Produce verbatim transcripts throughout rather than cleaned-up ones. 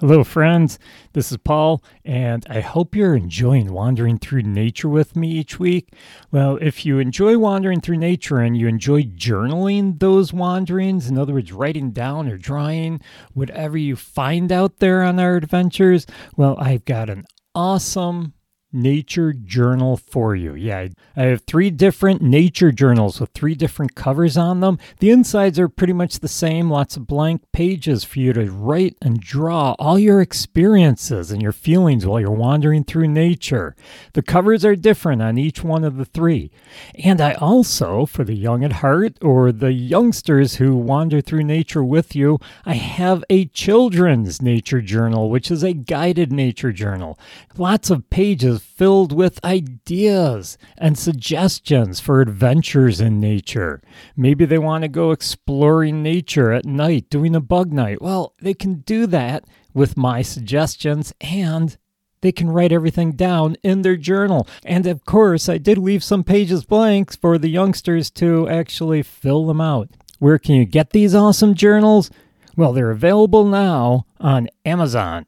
Hello friends, this is Paul, and I hope you're enjoying wandering through nature with me each week. Well, if you enjoy wandering through nature and you enjoy journaling those wanderings, in other words, writing down or drawing whatever you find out there on our adventures, well, I've got an awesome nature journal for you. Yeah, I have three different nature journals with three different covers on them. The insides are pretty much the same, lots of blank pages for you to write and draw all your experiences and your feelings while you're wandering through nature. The covers are different on each one of the three. And I also, for the young at heart or the youngsters who wander through nature with you, I have a children's nature journal, which is a guided nature journal. Lots of pages filled with ideas and suggestions for adventures in nature. Maybe they want to go exploring nature at night, doing a bug night. Well, they can do that with my suggestions, and they can write everything down in their journal. And of course, I did leave some pages blanks for the youngsters to actually fill them out. Where can you get these awesome journals? Well, they're available now on Amazon.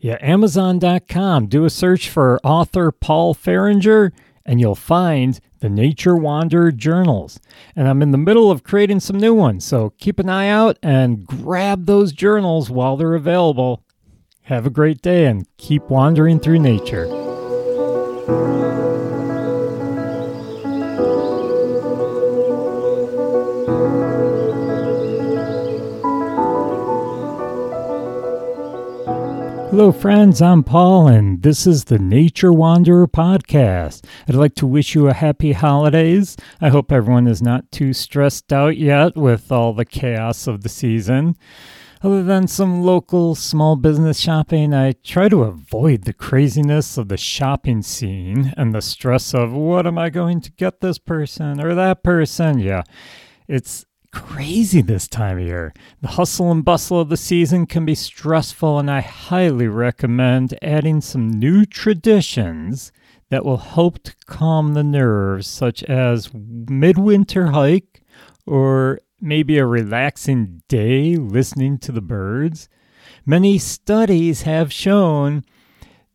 Yeah, Amazon dot com. Do a search for author Paul Fehringer, and you'll find the Nature Wanderer journals. And I'm in the middle of creating some new ones, so keep an eye out and grab those journals while they're available. Have a great day, and keep wandering through nature. Hello friends, I'm Paul, and this is the Nature Wanderer podcast. I'd like to wish you a happy holidays. I hope everyone is not too stressed out yet with all the chaos of the season. Other than some local small business shopping, I try to avoid the craziness of the shopping scene and the stress of, what am I going to get this person or that person? Yeah, it's crazy this time of year. The hustle and bustle of the season can be stressful, and I highly recommend adding some new traditions that will help to calm the nerves, such as midwinter hike, or maybe a relaxing day listening to the birds. Many studies have shown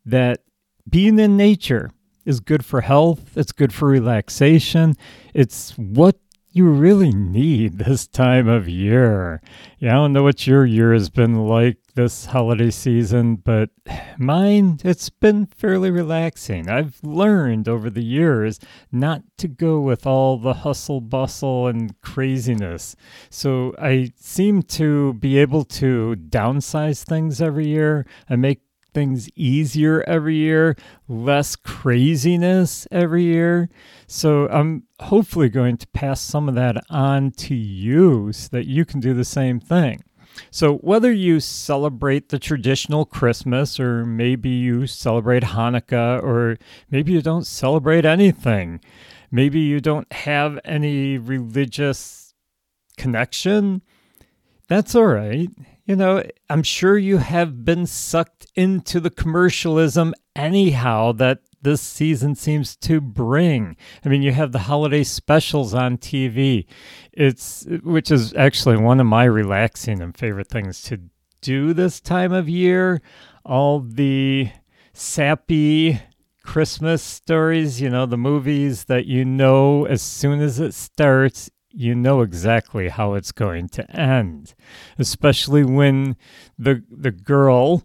that being in nature is good for health, it's good for relaxation, it's what you really need this time of year. Yeah, I don't know what your year has been like this holiday season, but mine, it's been fairly relaxing. I've learned over the years not to go with all the hustle, bustle, and craziness. So I seem to be able to downsize things every year. I make things easier every year, less craziness every year. So I'm hopefully going to pass some of that on to you so that you can do the same thing. So whether you celebrate the traditional Christmas, or maybe you celebrate Hanukkah, or maybe you don't celebrate anything, maybe you don't have any religious connection, that's all right. You know, I'm sure you have been sucked into the commercialism anyhow that this season seems to bring. I mean, you have the holiday specials on T V, it's which is actually one of my relaxing and favorite things to do this time of year. All the sappy Christmas stories, you know, the movies that you know as soon as it starts, you know exactly how it's going to end, especially when the the girl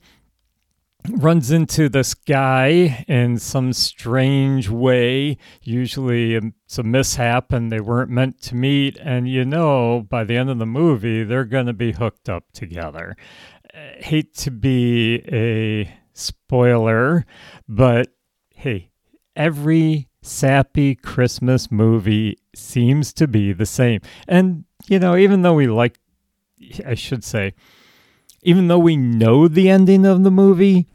runs into this guy in some strange way. Usually it's a mishap and they weren't meant to meet, and you know by the end of the movie they're going to be hooked up together. I hate to be a spoiler, but hey, every sappy Christmas movie seems to be the same. And, you know, even though we like, I should say, even though we know the ending of the movie,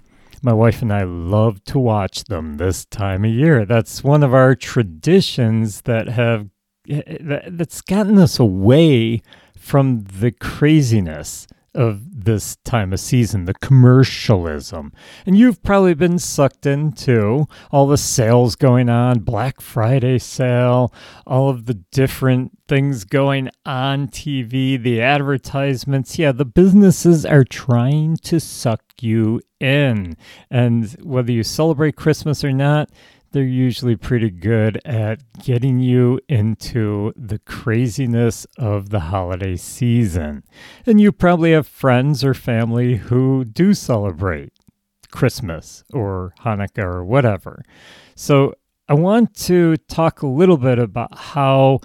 my wife and I love to watch them this time of year. That's one of our traditions that have, that's gotten us away from the craziness of this time of season, the commercialism. And you've probably been sucked into all the sales going on, Black Friday sale, all of the different things going on T V, the advertisements. Yeah, the businesses are trying to suck you in. And whether you celebrate Christmas or not, they're usually pretty good at getting you into the craziness of the holiday season. And you probably have friends or family who do celebrate Christmas or Hanukkah or whatever. So I want to talk a little bit about how,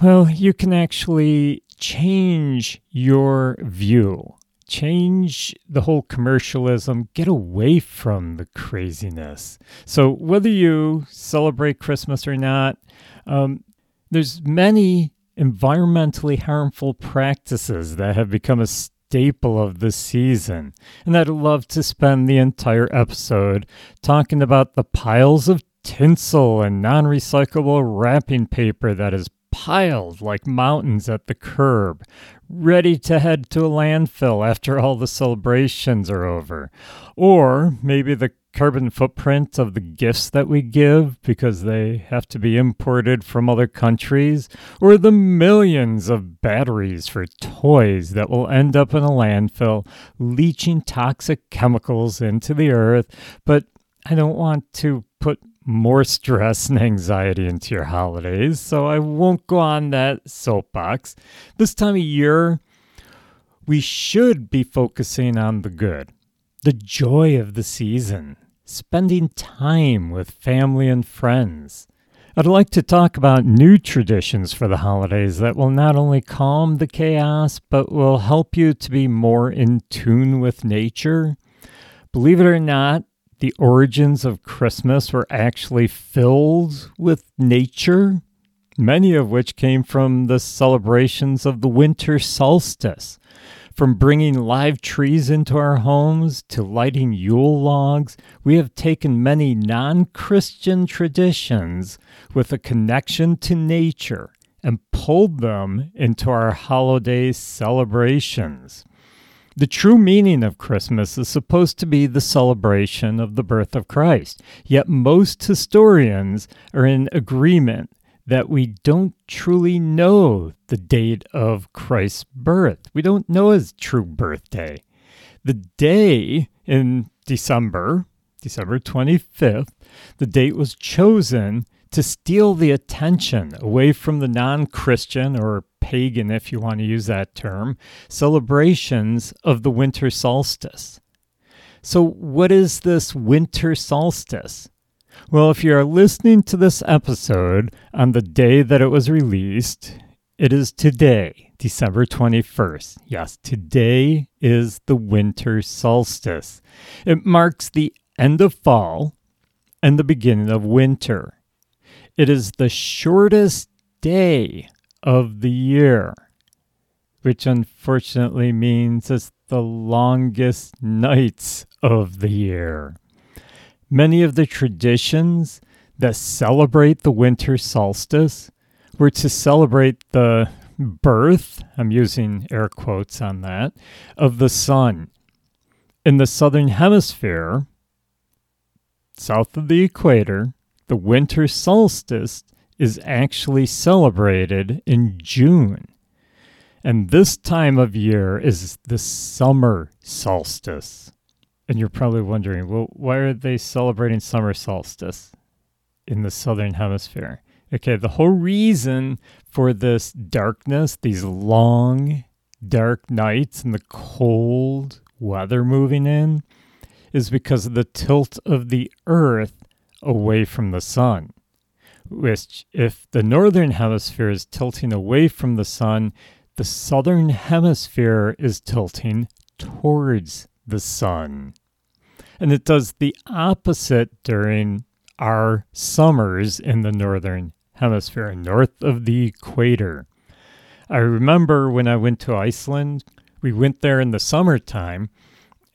well, you can actually change your view. Change the whole commercialism, get away from the craziness. So whether you celebrate Christmas or not, um, there's many environmentally harmful practices that have become a staple of the season. And I'd love to spend the entire episode talking about the piles of tinsel and non-recyclable wrapping paper that is piled like mountains at the curb, ready to head to a landfill after all the celebrations are over. Or maybe the carbon footprint of the gifts that we give because they have to be imported from other countries, or the millions of batteries for toys that will end up in a landfill, leaching toxic chemicals into the earth. But I don't want to put more stress and anxiety into your holidays, so I won't go on that soapbox. This time of year, we should be focusing on the good, the joy of the season, spending time with family and friends. I'd like to talk about new traditions for the holidays that will not only calm the chaos, but will help you to be more in tune with nature. Believe it or not, the origins of Christmas were actually filled with nature, many of which came from the celebrations of the winter solstice, from bringing live trees into our homes to lighting Yule logs. We have taken many non-Christian traditions with a connection to nature and pulled them into our holiday celebrations. The true meaning of Christmas is supposed to be the celebration of the birth of Christ, yet most historians are in agreement that we don't truly know the date of Christ's birth. We don't know his true birthday. The day in December, December twenty-fifth, the date was chosen to steal the attention away from the non-Christian or pagan, if you want to use that term, celebrations of the winter solstice. So what is this winter solstice? Well, if you are listening to this episode on the day that it was released, it is today, December twenty-first. Yes, today is the winter solstice. It marks the end of fall and the beginning of winter. It is the shortest day of the year, which unfortunately means it's the longest nights of the year. Many of the traditions that celebrate the winter solstice were to celebrate the birth, I'm using air quotes on that, of the sun. In the southern hemisphere, south of the equator, the winter solstice is actually celebrated in June. And this time of year is the summer solstice. And you're probably wondering, well, why are they celebrating summer solstice in the southern hemisphere? Okay, the whole reason for this darkness, these long, dark nights and the cold weather moving in, is because of the tilt of the earth away from the sun, which if the northern hemisphere is tilting away from the sun, the southern hemisphere is tilting towards the sun. And it does the opposite during our summers in the northern hemisphere, north of the equator. I remember when I went to Iceland, we went there in the summertime,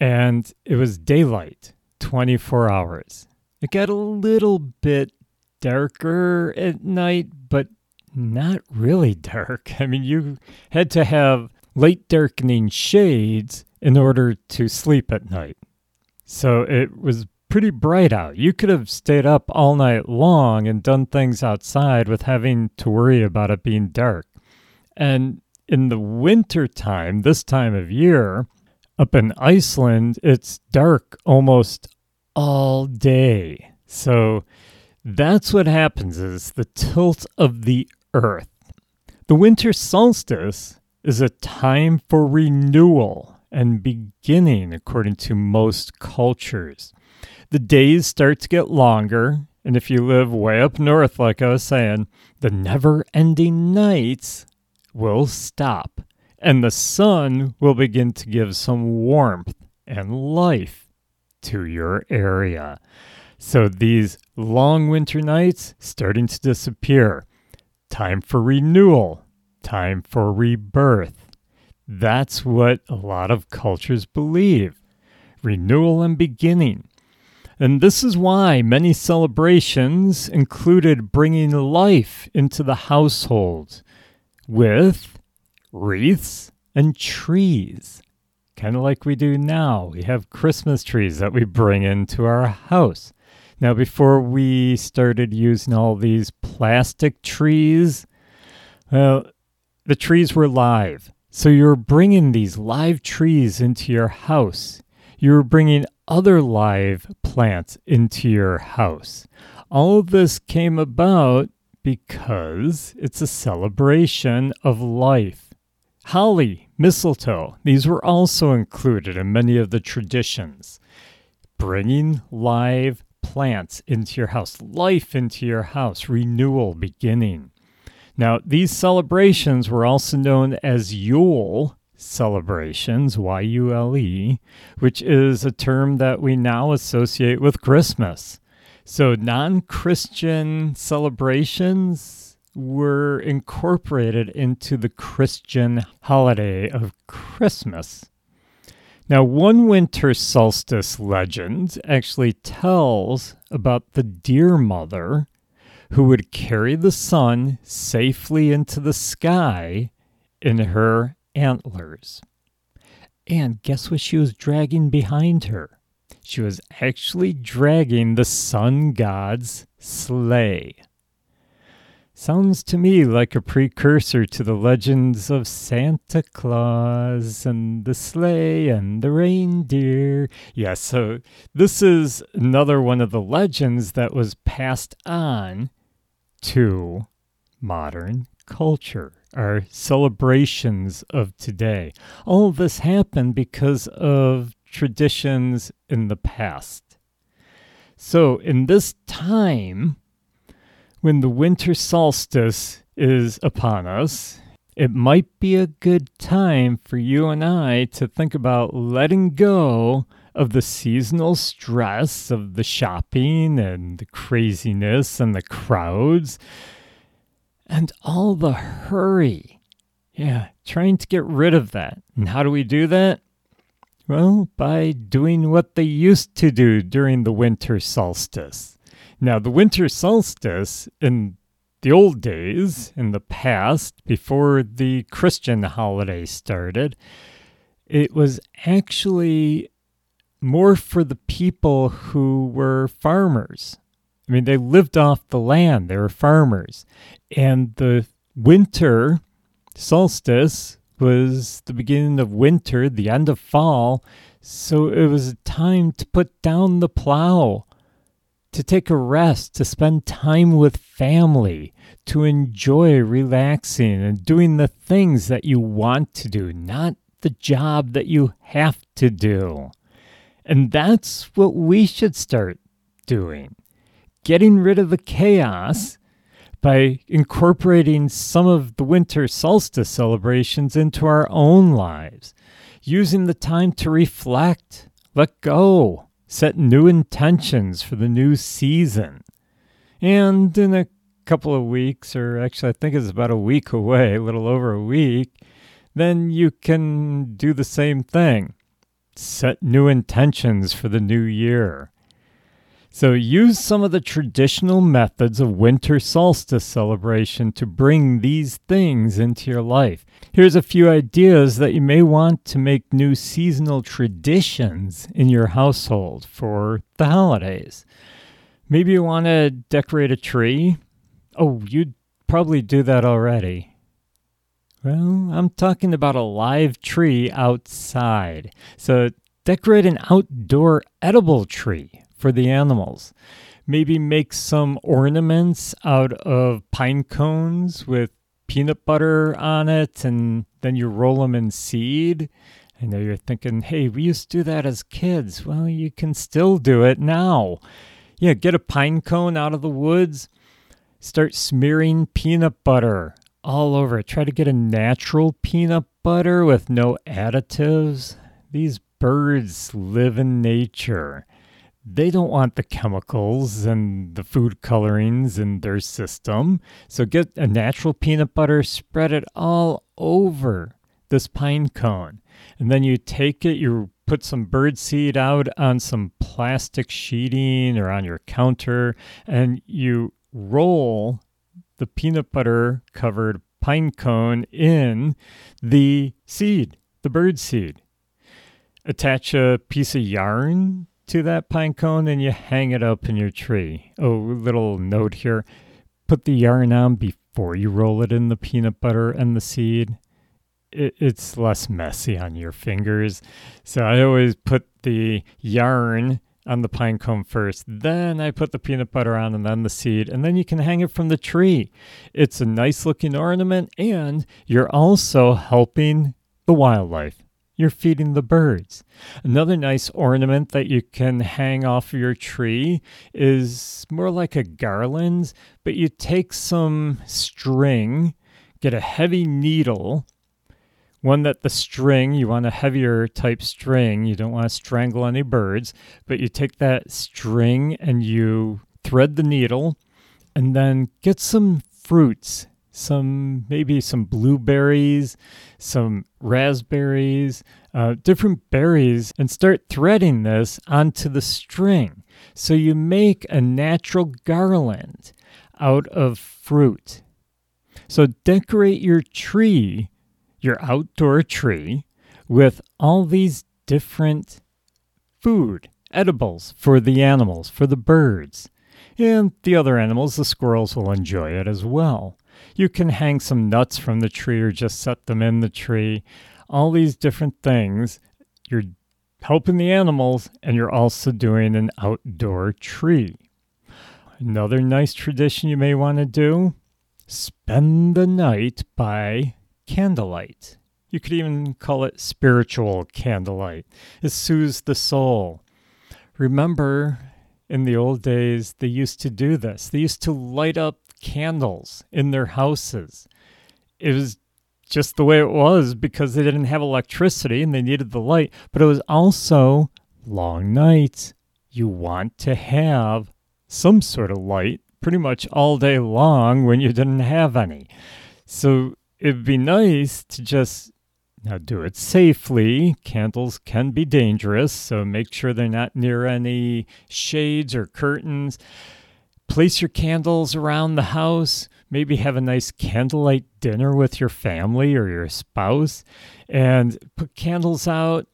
and it was daylight, twenty-four hours. It got a little bit darker at night, but not really dark. I mean, you had to have light darkening shades in order to sleep at night. So it was pretty bright out. You could have stayed up all night long and done things outside with having to worry about it being dark. And in the winter time, this time of year, up in Iceland, it's dark almost all day. So that's what happens, is the tilt of the earth. The winter solstice is a time for renewal and beginning, according to most cultures. The days start to get longer, and if you live way up north, like I was saying, the never-ending nights will stop, and the sun will begin to give some warmth and life to your area. So these long winter nights starting to disappear. Time for renewal. Time for rebirth. That's what a lot of cultures believe. Renewal and beginning. And this is why many celebrations included bringing life into the household with wreaths and trees. Kind of like we do now. We have Christmas trees that we bring into our house. Now, before we started using all these plastic trees, well, the trees were live. So you're bringing these live trees into your house. You're bringing other live plants into your house. All of this came about because it's a celebration of life. Holly, mistletoe, these were also included in many of the traditions. Bringing live plants into your house, life into your house, renewal, beginning. Now, these celebrations were also known as Yule celebrations, Y U L E, which is a term that we now associate with Christmas. So non-Christian celebrations were incorporated into the Christian holiday of Christmas. Now, one winter solstice legend actually tells about the deer mother who would carry the sun safely into the sky in her antlers. And guess what she was dragging behind her? She was actually dragging the sun god's sleigh. Sounds to me like a precursor to the legends of Santa Claus and the sleigh and the reindeer. Yeah, so this is another one of the legends that was passed on to modern culture, our celebrations of today. All of this happened because of traditions in the past. So in this time, when the winter solstice is upon us, it might be a good time for you and I to think about letting go of the seasonal stress of the shopping and the craziness and the crowds and all the hurry. Yeah, trying to get rid of that. And how do we do that? Well, by doing what they used to do during the winter solstice. Now, the winter solstice in the old days, in the past, before the Christian holiday started, it was actually more for the people who were farmers. I mean, they lived off the land. They were farmers. And the winter solstice was the beginning of winter, the end of fall. So it was a time to put down the plow, to take a rest, to spend time with family, to enjoy relaxing and doing the things that you want to do, not the job that you have to do. And that's what we should start doing, getting rid of the chaos by incorporating some of the winter solstice celebrations into our own lives, using the time to reflect, let go, set new intentions for the new season. And in a couple of weeks, or actually I think it's about a week away, a little over a week, then you can do the same thing. Set new intentions for the new year. So use some of the traditional methods of winter solstice celebration to bring these things into your life. Here's a few ideas that you may want to make new seasonal traditions in your household for the holidays. Maybe you want to decorate a tree. Oh, you'd probably do that already. Well, I'm talking about a live tree outside. So decorate an outdoor edible tree for the animals. Maybe make some ornaments out of pine cones with peanut butter on it, and then you roll them in seed. I know you're thinking, hey, we used to do that as kids. Well, you can still do it now. Yeah, get a pine cone out of the woods. Start smearing peanut butter all over it. Try to get a natural peanut butter with no additives. These birds live in nature. They don't want the chemicals and the food colorings in their system. So get a natural peanut butter, spread it all over this pine cone. And then you take it, you put some bird seed out on some plastic sheeting or on your counter, and you roll the peanut butter covered pine cone in the seed, the bird seed. Attach a piece of yarn to that pine cone and you hang it up in your tree. Oh, little note here. Put the yarn on before you roll it in the peanut butter and the seed. It, it's less messy on your fingers. So I always put the yarn on the pine cone first. Then I put the peanut butter on and then the seed. And then you can hang it from the tree. It's a nice looking ornament and you're also helping the wildlife. You're feeding the birds. Another nice ornament that you can hang off of your tree is more like a garland, but you take some string, get a heavy needle, one that the string, you want a heavier type string, you don't want to strangle any birds, but you take that string and you thread the needle and then get some fruits. Some, maybe some blueberries, some raspberries, uh, different berries, and start threading this onto the string. So you make a natural garland out of fruit. So decorate your tree, your outdoor tree, with all these different food, edibles for the animals, for the birds. And the other animals, the squirrels, will enjoy it as well. You can hang some nuts from the tree or just set them in the tree. All these different things. You're helping the animals and you're also doing an outdoor tree. Another nice tradition you may want to do, spend the night by candlelight. You could even call it spiritual candlelight. It soothes the soul. Remember, in the old days, they used to do this. They used to light up candles in their houses. It was just the way it was because they didn't have electricity and they needed the light, but it was also long nights. You want to have some sort of light pretty much all day long when you didn't have any. So it'd be nice to just now do it safely. Candles can be dangerous, so make sure they're not near any shades or curtains. Place your candles around the house. Maybe have a nice candlelight dinner with your family or your spouse and put candles out.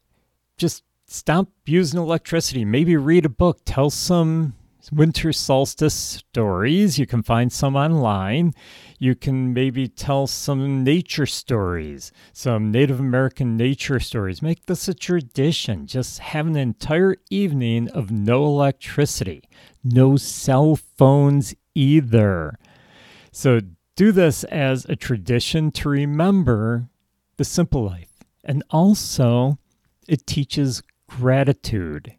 Just stop using electricity. Maybe read a book. Tell some winter solstice stories. You can find some online. You can maybe tell some nature stories, some Native American nature stories. Make this a tradition. Just have an entire evening of no electricity. No cell phones either. So do this as a tradition to remember the simple life. And also, it teaches gratitude.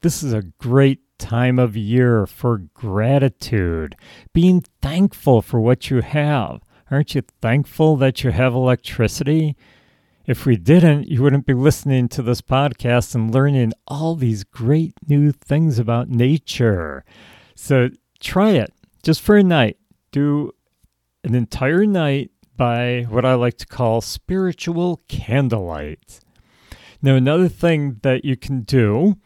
This is a great time of year for gratitude, being thankful for what you have. Aren't you thankful that you have electricity? If we didn't, you wouldn't be listening to this podcast and learning all these great new things about nature. So try it just for a night. Do an entire night by what I like to call spiritual candlelight. Now, another thing that you can do,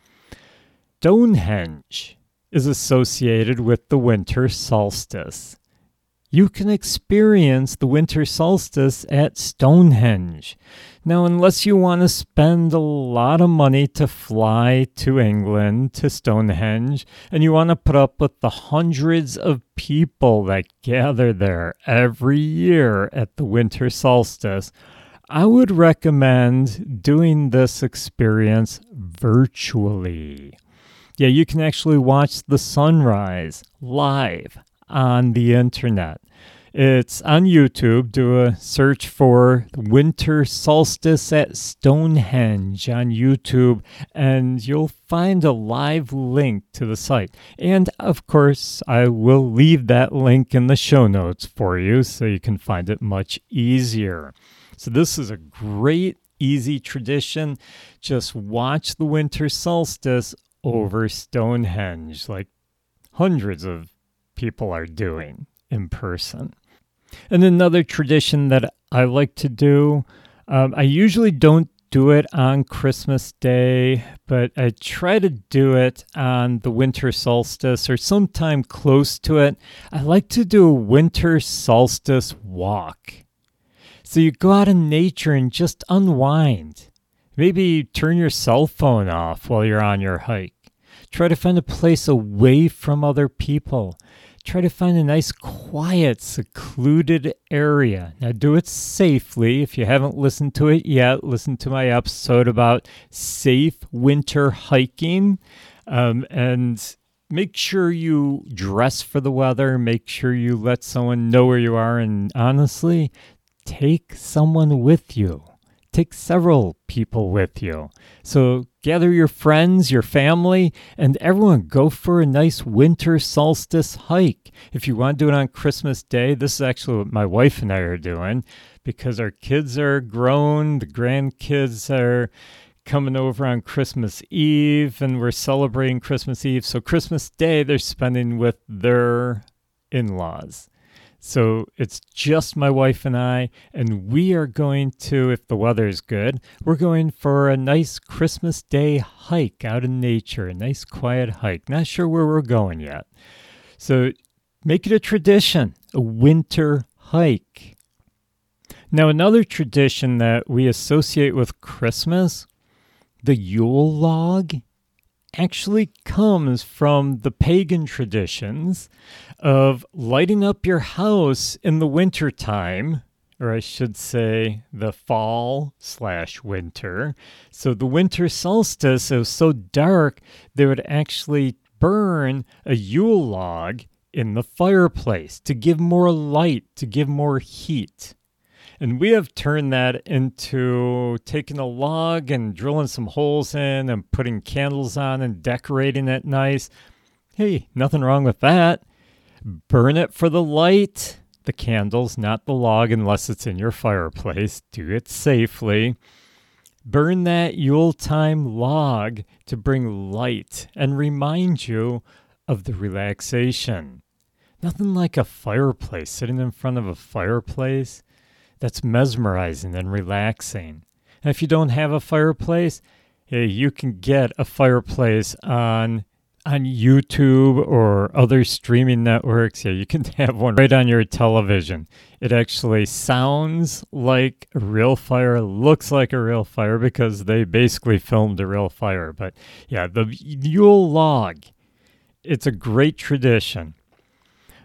Stonehenge. is associated with the winter solstice. You can experience the winter solstice at Stonehenge. Now, unless you want to spend a lot of money to fly to England, to Stonehenge, and you want to put up with the hundreds of people that gather there every year at the winter solstice, I would recommend doing this experience virtually. Yeah, you can actually watch the sunrise live on the internet. It's on YouTube. Do a search for Winter Solstice at Stonehenge on YouTube, and you'll find a live link to the site. And, of course, I will leave that link in the show notes for you so you can find it much easier. So this is a great, easy tradition. Just watch the winter solstice over Stonehenge, like hundreds of people are doing in person. And another tradition that I like to do, um, I usually don't do it on Christmas Day, but I try to do it on the winter solstice or sometime close to it. I like to do a winter solstice walk. So you go out in nature and just unwind. Maybe turn your cell phone off while you're on your hike. Try to find a place away from other people. Try to find a nice, quiet, secluded area. Now, do it safely. If you haven't listened to it yet, listen to my episode about safe winter hiking. Um, and make sure you dress for the weather. Make sure you let someone know where you are. And honestly, take someone with you. Take several people with you. So gather your friends, your family, and everyone go for a nice winter solstice hike. If you want to do it on Christmas Day, this is actually what my wife and I are doing because our kids are grown, the grandkids are coming over on Christmas Eve, and we're celebrating Christmas Eve. So Christmas Day, they're spending with their in-laws. So it's just my wife and I, and we are going to, if the weather is good, we're going for a nice Christmas Day hike out in nature, a nice quiet hike. Not sure where we're going yet. So make it a tradition, a winter hike. Now, another tradition that we associate with Christmas, the Yule log, actually comes from the pagan traditions of lighting up your house in the wintertime, or I should say the fall slash winter. So the winter solstice, it was so dark, they would actually burn a Yule log in the fireplace to give more light, to give more heat. And we have turned that into taking a log and drilling some holes in and putting candles on and decorating it nice. Hey, nothing wrong with that. Burn it for the light, the candles, not the log unless it's in your fireplace. Do it safely. Burn that Yuletime log to bring light and remind you of the relaxation. Nothing like a fireplace, sitting in front of a fireplace. That's mesmerizing and relaxing. And if you don't have a fireplace, hey, you can get a fireplace on on YouTube or other streaming networks. Yeah, you can have one right on your television. It actually sounds like a real fire, looks like a real fire because they basically filmed a real fire. But yeah, the Yule log, it's a great tradition.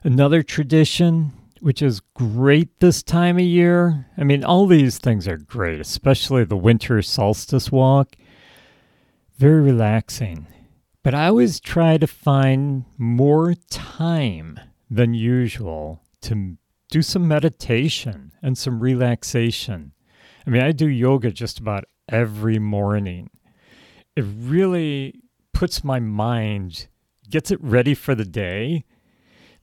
Another tradition, which is great this time of year. I mean, all these things are great, especially the winter solstice walk. Very relaxing. But I always try to find more time than usual to do some meditation and some relaxation. I mean, I do yoga just about every morning. It really puts my mind, gets it ready for the day.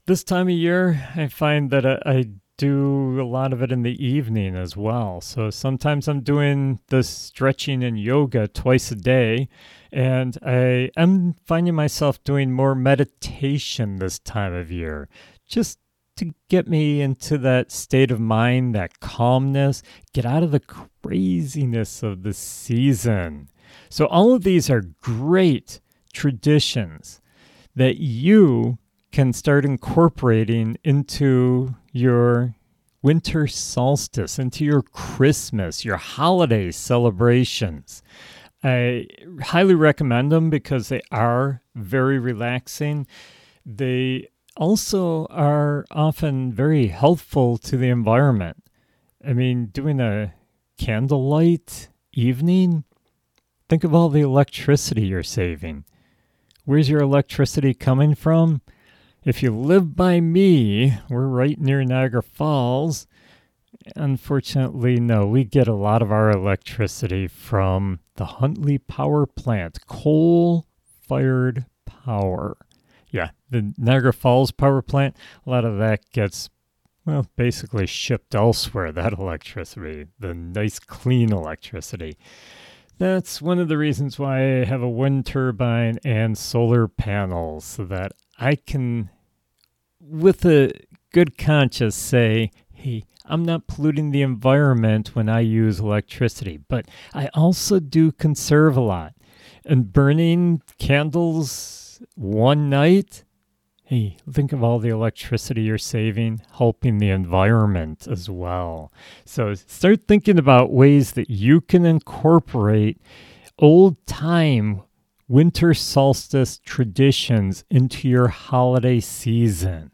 This time of year, I find that I, I do a lot of it in the evening as well. So sometimes I'm doing this stretching and yoga twice a day, and I am finding myself doing more meditation this time of year, just to get me into that state of mind, that calmness, get out of the craziness of the season. So all of these are great traditions that you can start incorporating into your winter solstice, into your Christmas, your holiday celebrations. I highly recommend them because they are very relaxing. They also are often very helpful to the environment. I mean, doing a candlelight evening, think of all the electricity you're saving. Where's your electricity coming from? If you live by me, we're right near Niagara Falls. Unfortunately, no, we get a lot of our electricity from the Huntley Power Plant, coal-fired power. Yeah, the Niagara Falls Power Plant, a lot of that gets, well, basically shipped elsewhere, that electricity, the nice, clean electricity. That's one of the reasons why I have a wind turbine and solar panels, so that I can, with a good conscience, say, hey, I'm not polluting the environment when I use electricity, but I also do conserve a lot. And burning candles one night, hey, think of all the electricity you're saving, helping the environment as well. So start thinking about ways that you can incorporate old-time winter solstice traditions into your holiday season.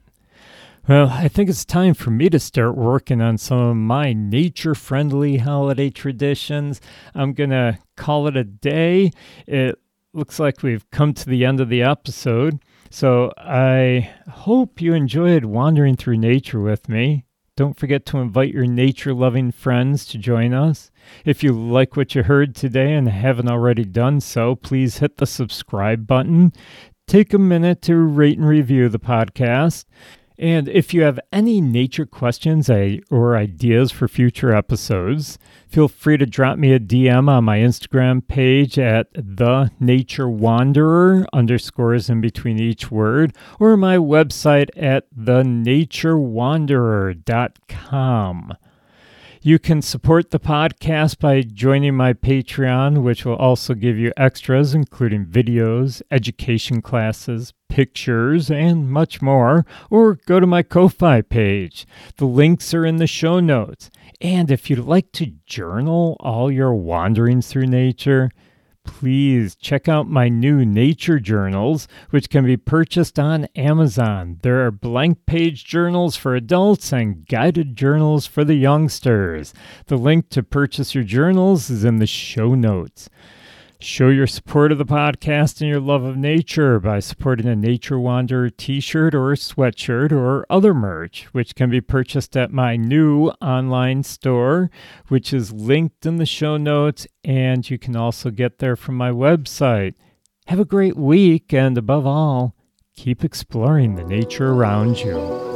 Well, I think it's time for me to start working on some of my nature-friendly holiday traditions. I'm going to call it a day. It looks like we've come to the end of the episode. So I hope you enjoyed wandering through nature with me. Don't forget to invite your nature-loving friends to join us. If you like what you heard today and haven't already done so, please hit the subscribe button. Take a minute to rate and review the podcast. And if you have any nature questions or ideas for future episodes, feel free to drop me a D M on my Instagram page at The Nature Wanderer, underscores in between each word, or my website at the nature wanderer dot com. You can support the podcast by joining my Patreon, which will also give you extras, including videos, education classes, pictures, and much more, or go to my Ko-Fi page. The links are in the show notes. And if you'd like to journal all your wanderings through nature, please check out my new nature journals, which can be purchased on Amazon. There are blank page journals for adults and guided journals for the youngsters. The link to purchase your journals is in the show notes. Show your support of the podcast and your love of nature by supporting a Nature Wanderer t-shirt or sweatshirt or other merch, which can be purchased at my new online store, which is linked in the show notes, and you can also get there from my website. Have a great week, and above all, keep exploring the nature around you.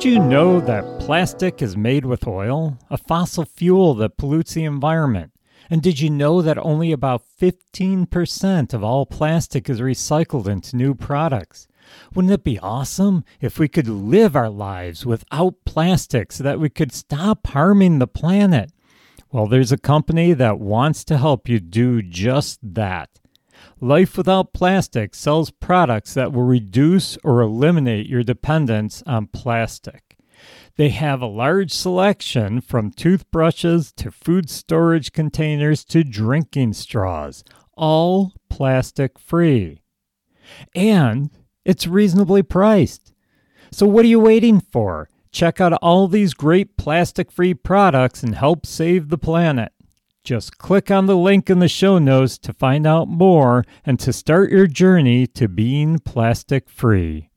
Did you know that plastic is made with oil, a fossil fuel that pollutes the environment? And did you know that only about fifteen percent of all plastic is recycled into new products? Wouldn't it be awesome if we could live our lives without plastic so that we could stop harming the planet? Well, there's a company that wants to help you do just that. Life Without Plastic sells products that will reduce or eliminate your dependence on plastic. They have a large selection from toothbrushes to food storage containers to drinking straws, all plastic-free. And it's reasonably priced. So what are you waiting for? Check out all these great plastic-free products and help save the planet. Just click on the link in the show notes to find out more and to start your journey to being plastic free.